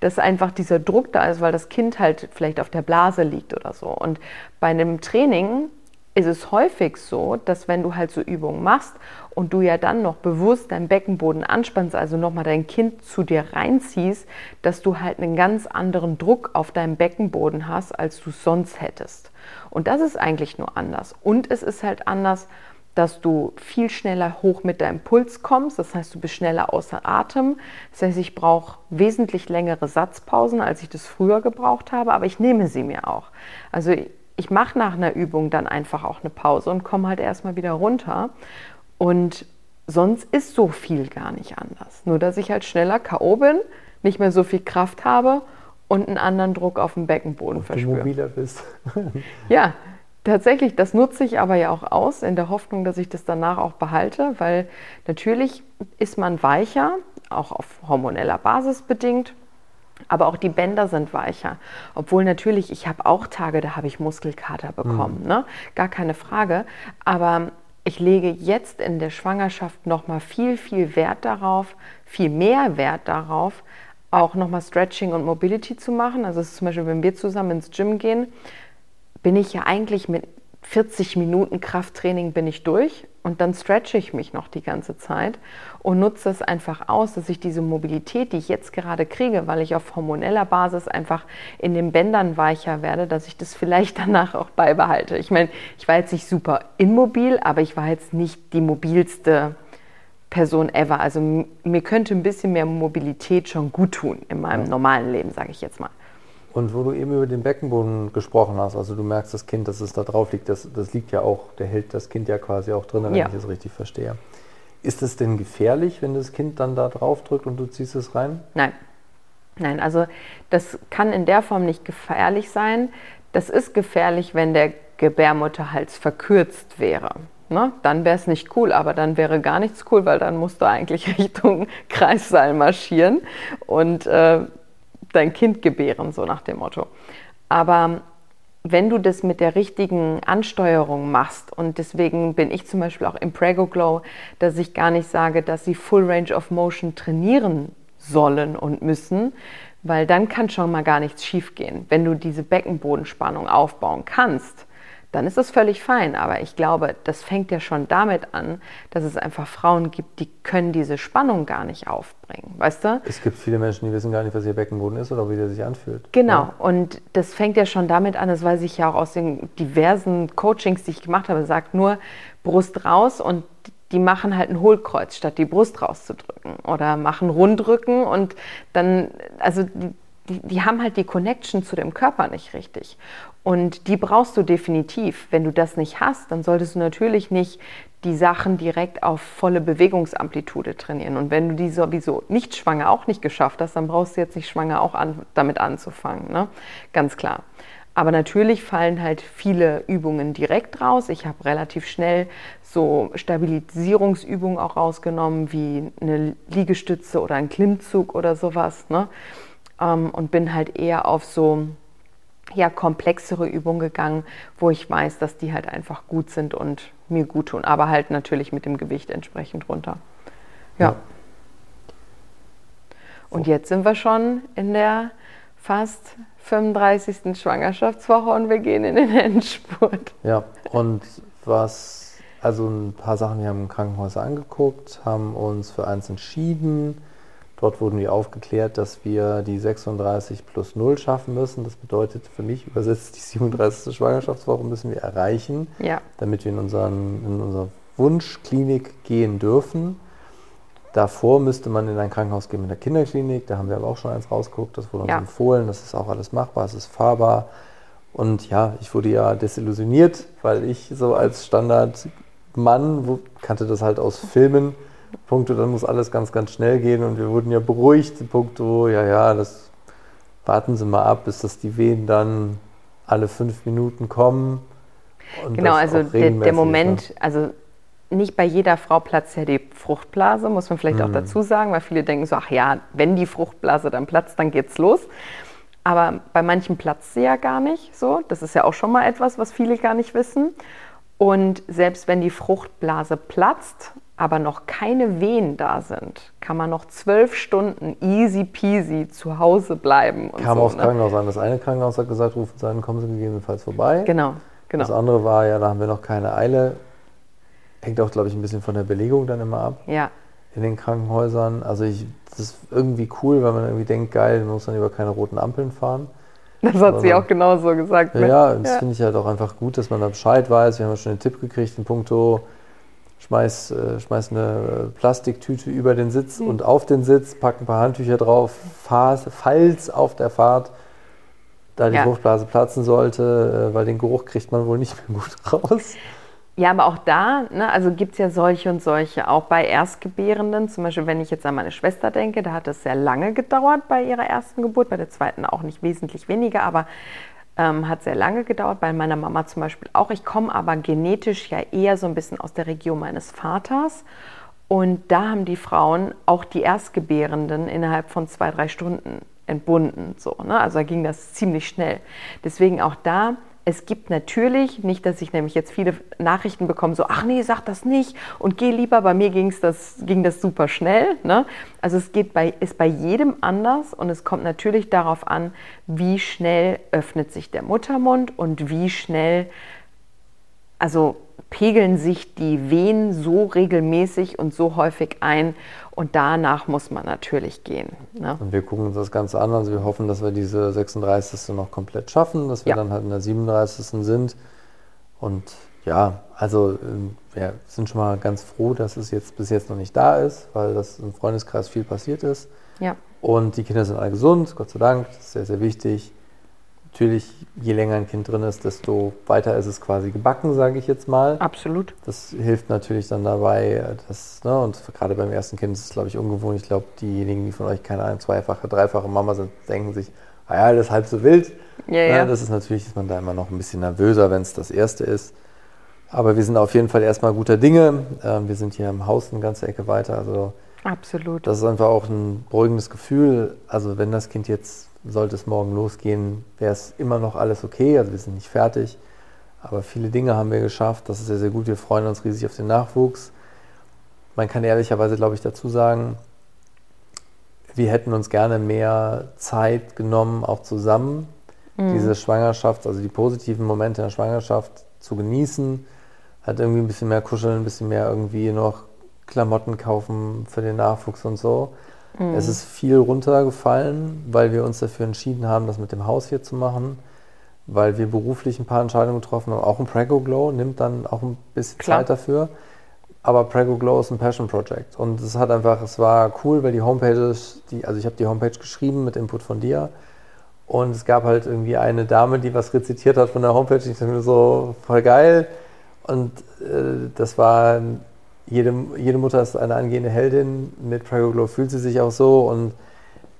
dass einfach dieser Druck da ist, weil das Kind halt vielleicht auf der Blase liegt oder so. Und bei einem Training ist es häufig so, dass wenn du halt so Übungen machst und du ja dann noch bewusst deinen Beckenboden anspannst, also nochmal dein Kind zu dir reinziehst, dass du halt einen ganz anderen Druck auf deinem Beckenboden hast, als du sonst hättest. Und das ist eigentlich nur anders. Und es ist halt anders, dass du viel schneller hoch mit deinem Puls kommst, das heißt, du bist schneller außer Atem. Das heißt, ich brauche wesentlich längere Satzpausen, als ich das früher gebraucht habe, aber ich nehme sie mir auch. Also ich mache nach einer Übung dann einfach auch eine Pause und komme halt erstmal wieder runter. Und sonst ist so viel gar nicht anders. Nur, dass ich halt schneller K.O. bin, nicht mehr so viel Kraft habe und einen anderen Druck auf dem Beckenboden verspüre. Und du mobiler bist. Ja, tatsächlich. Das nutze ich aber ja auch aus, in der Hoffnung, dass ich das danach auch behalte. Weil natürlich ist man weicher, auch auf hormoneller Basis bedingt. Aber auch die Bänder sind weicher, obwohl natürlich, ich habe auch Tage, da habe ich Muskelkater bekommen, ne? Gar keine Frage, aber ich lege jetzt in der Schwangerschaft nochmal viel Wert darauf, viel mehr Wert darauf, auch nochmal Stretching und Mobility zu machen. Also zum Beispiel, wenn wir zusammen ins Gym gehen, bin ich ja eigentlich mit 40 Minuten Krafttraining bin ich durch und dann stretche ich mich noch die ganze Zeit und nutze es einfach aus, dass ich diese Mobilität, die ich jetzt gerade kriege, weil ich auf hormoneller Basis einfach in den Bändern weicher werde, dass ich das vielleicht danach auch beibehalte. Ich meine, ich war jetzt nicht super immobil, aber ich war jetzt nicht die mobilste Person ever. Also mir könnte ein bisschen mehr Mobilität schon gut tun in meinem normalen Leben, sage ich jetzt mal. Und wo du eben über den Beckenboden gesprochen hast, also du merkst das Kind, dass es da drauf liegt, das liegt ja auch, der hält das Kind ja quasi auch drin, wenn ich das richtig verstehe. Ist es denn gefährlich, wenn das Kind dann da drauf drückt und du ziehst es rein? Nein. Nein, also das kann in der Form nicht gefährlich sein. Das ist gefährlich, wenn der Gebärmutterhals verkürzt wäre. Ne? Dann wäre es nicht cool, aber dann wäre gar nichts cool, weil dann musst du eigentlich Richtung Kreissaal marschieren und dein Kind gebären, so nach dem Motto. Aber wenn du das mit der richtigen Ansteuerung machst, und deswegen bin ich zum Beispiel auch im Preggo Glow, dass ich gar nicht sage, dass sie Full Range of Motion trainieren sollen und müssen, weil dann kann schon mal gar nichts schief gehen. Wenn du diese Beckenbodenspannung aufbauen kannst, dann ist das völlig fein. Aber ich glaube, das fängt ja schon damit an, dass es einfach Frauen gibt, die können diese Spannung gar nicht aufbringen, weißt du? Es gibt viele Menschen, die wissen gar nicht, was ihr Beckenboden ist oder wie der sich anfühlt. Genau, ja. Und das fängt ja schon damit an, das weiß ich ja auch aus den diversen Coachings, die ich gemacht habe, sagt nur Brust raus und die machen halt ein Hohlkreuz, statt die Brust rauszudrücken. Oder machen Rundrücken und dann, also die haben halt die Connection zu dem Körper nicht richtig. Und die brauchst du definitiv. Wenn du das nicht hast, dann solltest du natürlich nicht die Sachen direkt auf volle Bewegungsamplitude trainieren. Und wenn du die sowieso nicht schwanger auch nicht geschafft hast, dann brauchst du jetzt nicht schwanger auch damit anzufangen, ne? Ganz klar. Aber natürlich fallen halt viele Übungen direkt raus. Ich habe relativ schnell so Stabilisierungsübungen auch rausgenommen, wie eine Liegestütze oder einen Klimmzug oder sowas, ne? Und bin halt eher auf so komplexere Übungen gegangen, wo ich weiß, dass die halt einfach gut sind und mir gut tun. Aber halt natürlich mit dem Gewicht entsprechend runter. Ja. Und jetzt sind wir schon in der fast 35. Schwangerschaftswoche und wir gehen in den Endspurt. Ja, und also ein paar Sachen, wir haben Krankenhäuser angeguckt, haben uns für eins entschieden. Dort wurden wir aufgeklärt, dass wir die 36+0 schaffen müssen. Das bedeutet für mich übersetzt, die 37. Schwangerschaftswoche müssen wir erreichen, damit wir in unsere Wunschklinik gehen dürfen. Davor müsste man in ein Krankenhaus gehen mit einer Kinderklinik. Da haben wir aber auch schon eins rausgeguckt. Das wurde uns empfohlen. Das ist auch alles machbar. Es ist fahrbar. Und ja, ich wurde ja desillusioniert, weil ich so als Standardmann kannte das halt aus Filmen. Punkto, dann muss alles ganz, ganz schnell gehen und wir wurden ja beruhigt. Punkto, das warten Sie mal ab, bis das die Wehen dann alle 5 Minuten kommen. Und genau, also der Moment, also nicht bei jeder Frau platzt ja die Fruchtblase, muss man vielleicht auch dazu sagen, weil viele denken so, ach ja, wenn die Fruchtblase dann platzt, dann geht's los. Aber bei manchen platzt sie ja gar nicht so. Das ist ja auch schon mal etwas, was viele gar nicht wissen. Und selbst wenn die Fruchtblase platzt, aber noch keine Wehen da sind, kann man noch 12 Stunden easy peasy zu Hause bleiben. Und kam so, aufs Krankenhaus an. Das eine Krankenhaus hat gesagt, rufen Sie an, kommen Sie gegebenenfalls vorbei. Genau. Genau. Das andere war ja, da haben wir noch keine Eile. Hängt auch, glaube ich, ein bisschen von der Belegung dann immer ab. Ja. In den Krankenhäusern. Also das ist irgendwie cool, weil man irgendwie denkt, geil, man muss dann über keine roten Ampeln fahren. Das hat aber sie auch genauso gesagt. Ja, ja, das finde ich halt auch einfach gut, dass man da Bescheid weiß. Wir haben ja schon einen Tipp gekriegt in puncto, schmeiß eine Plastiktüte über den Sitz und auf den Sitz, pack ein paar Handtücher drauf, falls auf der Fahrt da die Fruchtblase platzen sollte, weil den Geruch kriegt man wohl nicht mehr gut raus. Ja, aber auch da, ne, also gibt es ja solche und solche, auch bei Erstgebärenden. Zum Beispiel, wenn ich jetzt an meine Schwester denke, da hat es sehr lange gedauert bei ihrer ersten Geburt, bei der zweiten auch nicht wesentlich weniger, aber hat sehr lange gedauert, bei meiner Mama zum Beispiel auch. Ich komme aber genetisch ja eher so ein bisschen aus der Region meines Vaters. Und da haben die Frauen auch die Erstgebärenden innerhalb von 2-3 Stunden entbunden. So, ne? Also da ging das ziemlich schnell. Deswegen auch da... Es gibt natürlich, nicht, dass ich nämlich jetzt viele Nachrichten bekomme, so, ach nee, sag das nicht und geh lieber, bei mir ging das super schnell. Ne? Also es ist bei jedem anders und es kommt natürlich darauf an, wie schnell öffnet sich der Muttermund und wie schnell, also pegeln sich die Wehen so regelmäßig und so häufig ein und danach muss man natürlich gehen. Ne? Und wir gucken uns das Ganze an, also wir hoffen, dass wir diese 36. noch komplett schaffen, dass wir dann halt in der 37. sind und ja, also wir sind schon mal ganz froh, dass es jetzt bis jetzt noch nicht da ist, weil das im Freundeskreis viel passiert ist und die Kinder sind alle gesund, Gott sei Dank, das ist sehr, sehr wichtig. Natürlich, je länger ein Kind drin ist, desto weiter ist es quasi gebacken, sage ich jetzt mal. Absolut. Das hilft natürlich dann dabei, dass, ne, und gerade beim ersten Kind ist es, glaube ich, ungewohnt. Ich glaube, diejenigen, die von euch keine ein-, zweifache, dreifache Mama sind, denken sich, naja, das ist halb so wild. Ja, ja. Das ist natürlich, ist man da immer noch ein bisschen nervöser, wenn es das erste ist. Aber wir sind auf jeden Fall erstmal guter Dinge. Wir sind hier im Haus eine ganze Ecke weiter. Also absolut. Das ist einfach auch ein beruhigendes Gefühl. Also wenn das Kind jetzt, sollte es morgen losgehen, wäre es immer noch alles okay, also wir sind nicht fertig, aber viele Dinge haben wir geschafft, das ist sehr, sehr gut, wir freuen uns riesig auf den Nachwuchs. Man kann ehrlicherweise, glaube ich, dazu sagen, wir hätten uns gerne mehr Zeit genommen, auch zusammen, diese Schwangerschaft, also die positiven Momente der Schwangerschaft zu genießen, halt irgendwie ein bisschen mehr kuscheln, ein bisschen mehr irgendwie noch Klamotten kaufen für den Nachwuchs und so. Es ist viel runtergefallen, weil wir uns dafür entschieden haben, das mit dem Haus hier zu machen, weil wir beruflich ein paar Entscheidungen getroffen haben. Auch ein Preggo Glow nimmt dann auch ein bisschen Zeit dafür. Aber Preggo Glow ist ein Passion Project. Und es hat einfach, es war cool, weil die Homepage, also ich habe die Homepage geschrieben mit Input von dir. Und es gab halt irgendwie eine Dame, die was rezitiert hat von der Homepage. Ich dachte mir so, voll geil. Und das war... Jede Mutter ist eine angehende Heldin, mit Preggo Glow fühlt sie sich auch so und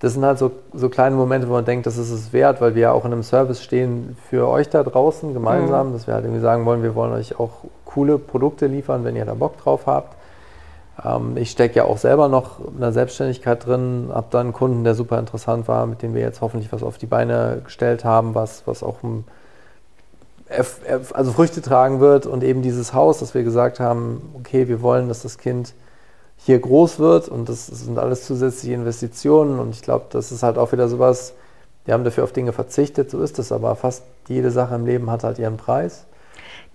das sind halt so kleine Momente, wo man denkt, das ist es wert, weil wir ja auch in einem Service stehen für euch da draußen gemeinsam, dass wir halt irgendwie sagen wollen, wir wollen euch auch coole Produkte liefern, wenn ihr da Bock drauf habt. Ich stecke ja auch selber noch in der Selbstständigkeit drin, habe da einen Kunden, der super interessant war, mit dem wir jetzt hoffentlich was auf die Beine gestellt haben, was auch also Früchte tragen wird und eben dieses Haus, dass wir gesagt haben, okay, wir wollen, dass das Kind hier groß wird und das sind alles zusätzliche Investitionen und ich glaube, das ist halt auch wieder sowas, wir haben dafür auf Dinge verzichtet, so ist es, aber fast jede Sache im Leben hat halt ihren Preis.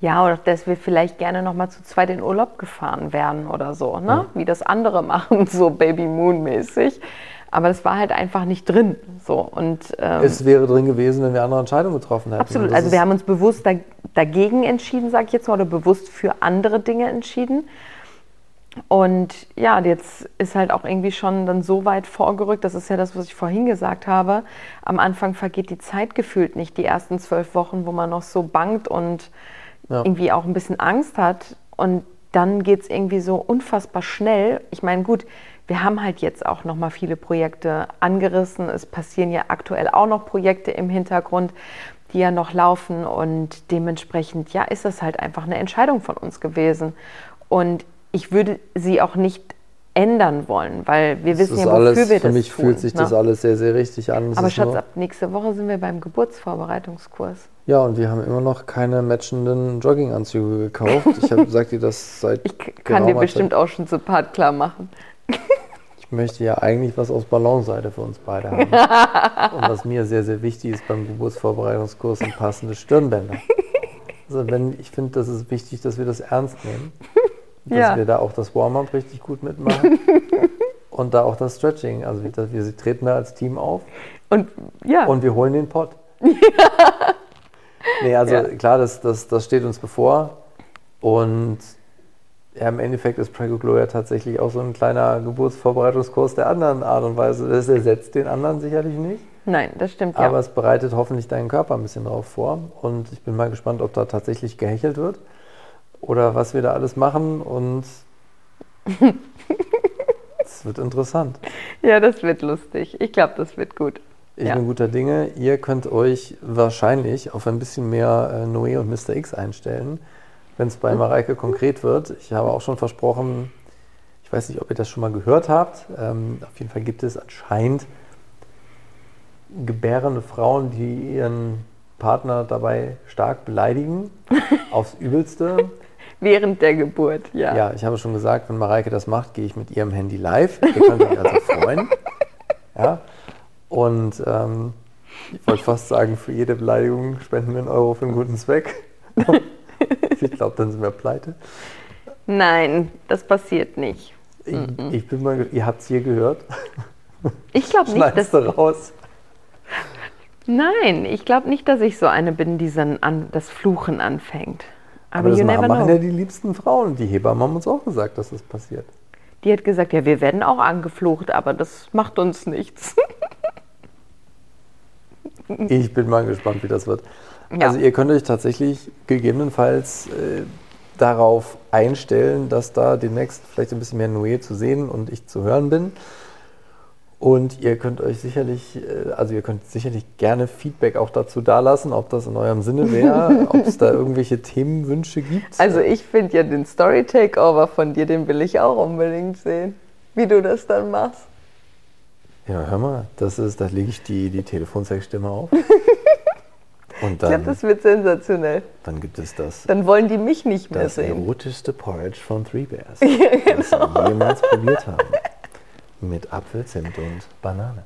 Ja, oder dass wir vielleicht gerne nochmal zu zweit in Urlaub gefahren wären oder so, ne? Wie das andere machen, so Baby Moon mäßig. Aber das war halt einfach nicht drin. So. Und, es wäre drin gewesen, wenn wir andere Entscheidungen getroffen hätten. Absolut. Also wir haben uns bewusst dagegen entschieden, sage ich jetzt mal, oder bewusst für andere Dinge entschieden. Und ja, jetzt ist halt auch irgendwie schon dann so weit vorgerückt, das ist ja das, was ich vorhin gesagt habe, am Anfang vergeht die Zeit gefühlt nicht, die ersten 12 Wochen, wo man noch so bangt und irgendwie auch ein bisschen Angst hat. Und dann geht es irgendwie so unfassbar schnell. Ich meine, gut, wir haben halt jetzt auch noch mal viele Projekte angerissen. Es passieren ja aktuell auch noch Projekte im Hintergrund, die ja noch laufen. Und dementsprechend, ja, ist das halt einfach eine Entscheidung von uns gewesen. Und ich würde sie auch nicht ändern wollen, weil wir wissen ja, wofür wir das tun. Für mich fühlt sich das alles sehr, sehr richtig an. Aber Schatz, ab nächste Woche sind wir beim Geburtsvorbereitungskurs. Ja, und wir haben immer noch keine matchenden Jogginganzüge gekauft. Ich sage dir das seit... Ich kann dir bestimmt auch schon so Part klar machen. Ich möchte ja eigentlich was aus Balanceseite für uns beide haben. Und was mir sehr, sehr wichtig ist beim Geburtsvorbereitungskurs, sind passende Stirnbänder. Also ich finde, das ist wichtig, dass wir das ernst nehmen. Dass wir da auch das Warm-up richtig gut mitmachen. Und da auch das Stretching. Also wir treten da als Team auf. Und wir holen den Pott. Ja. Nee, also klar, das steht uns bevor. Und ja, im Endeffekt ist Preggo Glow ja tatsächlich auch so ein kleiner Geburtsvorbereitungskurs der anderen Art und Weise. Das ersetzt den anderen sicherlich nicht. Nein, das stimmt, aber es bereitet hoffentlich deinen Körper ein bisschen drauf vor. Und ich bin mal gespannt, ob da tatsächlich gehechelt wird oder was wir da alles machen. Und es wird interessant. Ja, das wird lustig. Ich glaube, das wird gut. Ich bin guter Dinge. Ihr könnt euch wahrscheinlich auf ein bisschen mehr Noé und Mr. X einstellen, wenn es bei Mareike konkret wird. Ich habe auch schon versprochen, ich weiß nicht, ob ihr das schon mal gehört habt, auf jeden Fall gibt es anscheinend gebärende Frauen, die ihren Partner dabei stark beleidigen, aufs Übelste. Während der Geburt, ja. Ja, ich habe schon gesagt, wenn Mareike das macht, gehe ich mit ihrem Handy live. Ihr könnt euch also freuen. Ja. Und ich wollte fast sagen, für jede Beleidigung spenden wir €1 für einen guten Zweck. Ich glaube, dann sind wir pleite. Nein, das passiert nicht. Ich bin mal, ihr habt es hier gehört. Ich glaube nicht, dass... Schneidest du raus? Nein, ich glaube nicht, dass ich so eine bin, die das Fluchen anfängt. Aber das machen ja die liebsten Frauen. Die Hebammen haben uns auch gesagt, dass das passiert. Die hat gesagt, ja, wir werden auch angeflucht, aber das macht uns nichts. Ich bin mal gespannt, wie das wird. Ja. Also ihr könnt euch tatsächlich gegebenenfalls darauf einstellen, dass da demnächst vielleicht ein bisschen mehr Noé zu sehen und ich zu hören bin. Und ihr könnt euch sicherlich, gerne Feedback auch dazu dalassen, ob das in eurem Sinne wäre, ob es da irgendwelche Themenwünsche gibt. Also ich finde ja den Story-Takeover von dir, den will ich auch unbedingt sehen, wie du das dann machst. Ja, hör mal, da lege ich die Telefonsex-Stimme auf. Und dann, ich glaube, das wird sensationell. Dann gibt es das. Dann wollen die mich nicht mehr sehen. Das erotischste Porridge von Three Bears, das wir jemals probiert haben. Mit Apfel, Zimt und Banane.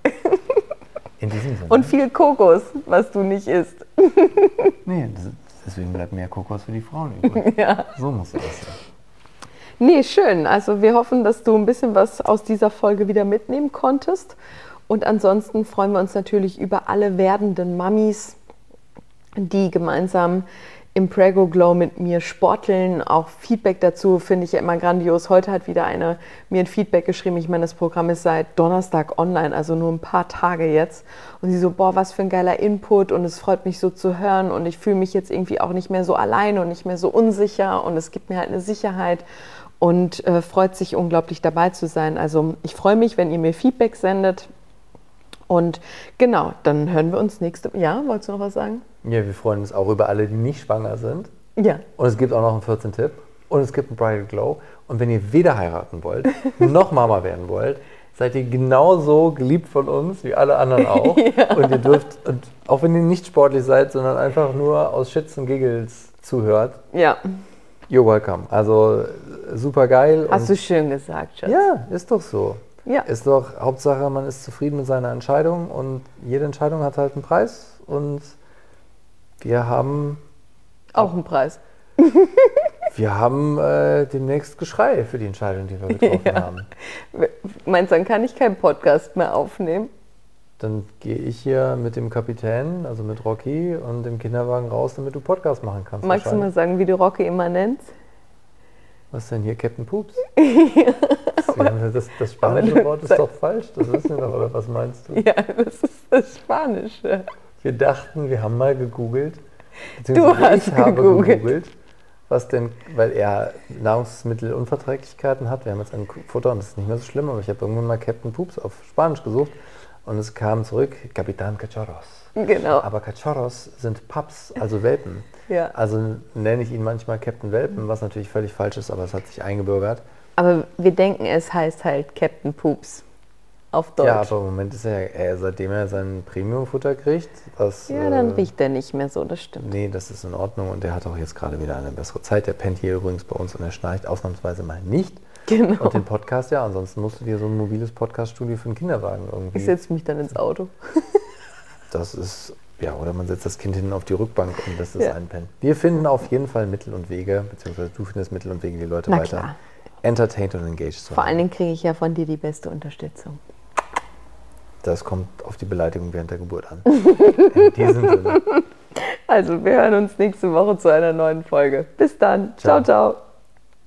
In diesem Sinne. Und viel Kokos, was du nicht isst. Nee, deswegen bleibt mehr Kokos für die Frauen übrig. Ja. So muss das sein. Nee, schön. Also wir hoffen, dass du ein bisschen was aus dieser Folge wieder mitnehmen konntest. Und ansonsten freuen wir uns natürlich über alle werdenden Mamis, die gemeinsam im Preggo Glow mit mir sporteln. Auch Feedback dazu finde ich ja immer grandios. Heute hat wieder eine mir ein Feedback geschrieben. Ich meine, das Programm ist seit Donnerstag online, also nur ein paar Tage jetzt. Und sie so, boah, was für ein geiler Input und es freut mich so zu hören und ich fühle mich jetzt irgendwie auch nicht mehr so alleine und nicht mehr so unsicher und es gibt mir halt eine Sicherheit und freut sich unglaublich dabei zu sein. Also ich freue mich, wenn ihr mir Feedback sendet. Und genau, dann hören wir uns nächste... Ja, wolltest du noch was sagen? Ja, wir freuen uns auch über alle, die nicht schwanger sind. Ja. Und es gibt auch noch einen 14-Tipp. Und es gibt einen Bridal Glow. Und wenn ihr weder heiraten wollt, noch Mama werden wollt, seid ihr genauso geliebt von uns, wie alle anderen auch. Ja. Und ihr dürft, und auch wenn ihr nicht sportlich seid, sondern einfach nur aus Shits und Giggles zuhört. Ja. You're welcome. Also super geil. Hast du schön gesagt, Schatz. Ja, ist doch so. Ja. Ist doch Hauptsache, man ist zufrieden mit seiner Entscheidung und jede Entscheidung hat halt einen Preis und wir haben auch einen Preis. Wir haben demnächst Geschrei für die Entscheidung, die wir getroffen haben. Meinst du, dann kann ich keinen Podcast mehr aufnehmen? Dann gehe ich hier mit dem Kapitän, also mit Rocky und dem Kinderwagen raus, damit du Podcast machen kannst. Magst du mal sagen, wie du Rocky immer nennst? Was denn hier, Captain Poops? Ja. Das spanische Wort ist doch falsch, das wissen wir doch, oder was meinst du? Ja, das ist das Spanische. Wir dachten, wir haben mal gegoogelt, ich habe gegoogelt, was denn, weil er Nahrungsmittelunverträglichkeiten hat, wir haben jetzt ein Futter und das ist nicht mehr so schlimm, aber ich habe irgendwann mal Captain Poops auf Spanisch gesucht und es kam zurück, Capitan Cachorros. Genau. Aber Cachorros sind Pups, also Welpen. Ja. Also nenne ich ihn manchmal Captain Welpen, was natürlich völlig falsch ist, aber es hat sich eingebürgert. Aber wir denken, es heißt halt Captain Poops auf Deutsch. Ja, aber im Moment ist er seitdem er sein Premium-Futter kriegt, das... Ja, dann riecht er nicht mehr so, das stimmt. Nee, das ist in Ordnung und der hat auch jetzt gerade wieder eine bessere Zeit. Der pennt hier übrigens bei uns und er schnarcht ausnahmsweise mal nicht. Genau. Und den Podcast, ja, ansonsten musst du dir so ein mobiles Podcast-Studio für einen Kinderwagen irgendwie... Ich setze mich dann ins Auto. Das ist Ja, oder man setzt das Kind hinten auf die Rückbank und lässt es einpennen. Wir finden auf jeden Fall Mittel und Wege, beziehungsweise du findest Mittel und Wege, die Leute weiter entertained und engaged zu halten. Vor allen Dingen kriege ich ja von dir die beste Unterstützung. Das kommt auf die Beleidigung während der Geburt an. In diesem Sinne. Also wir hören uns nächste Woche zu einer neuen Folge. Bis dann. Ciao, ciao.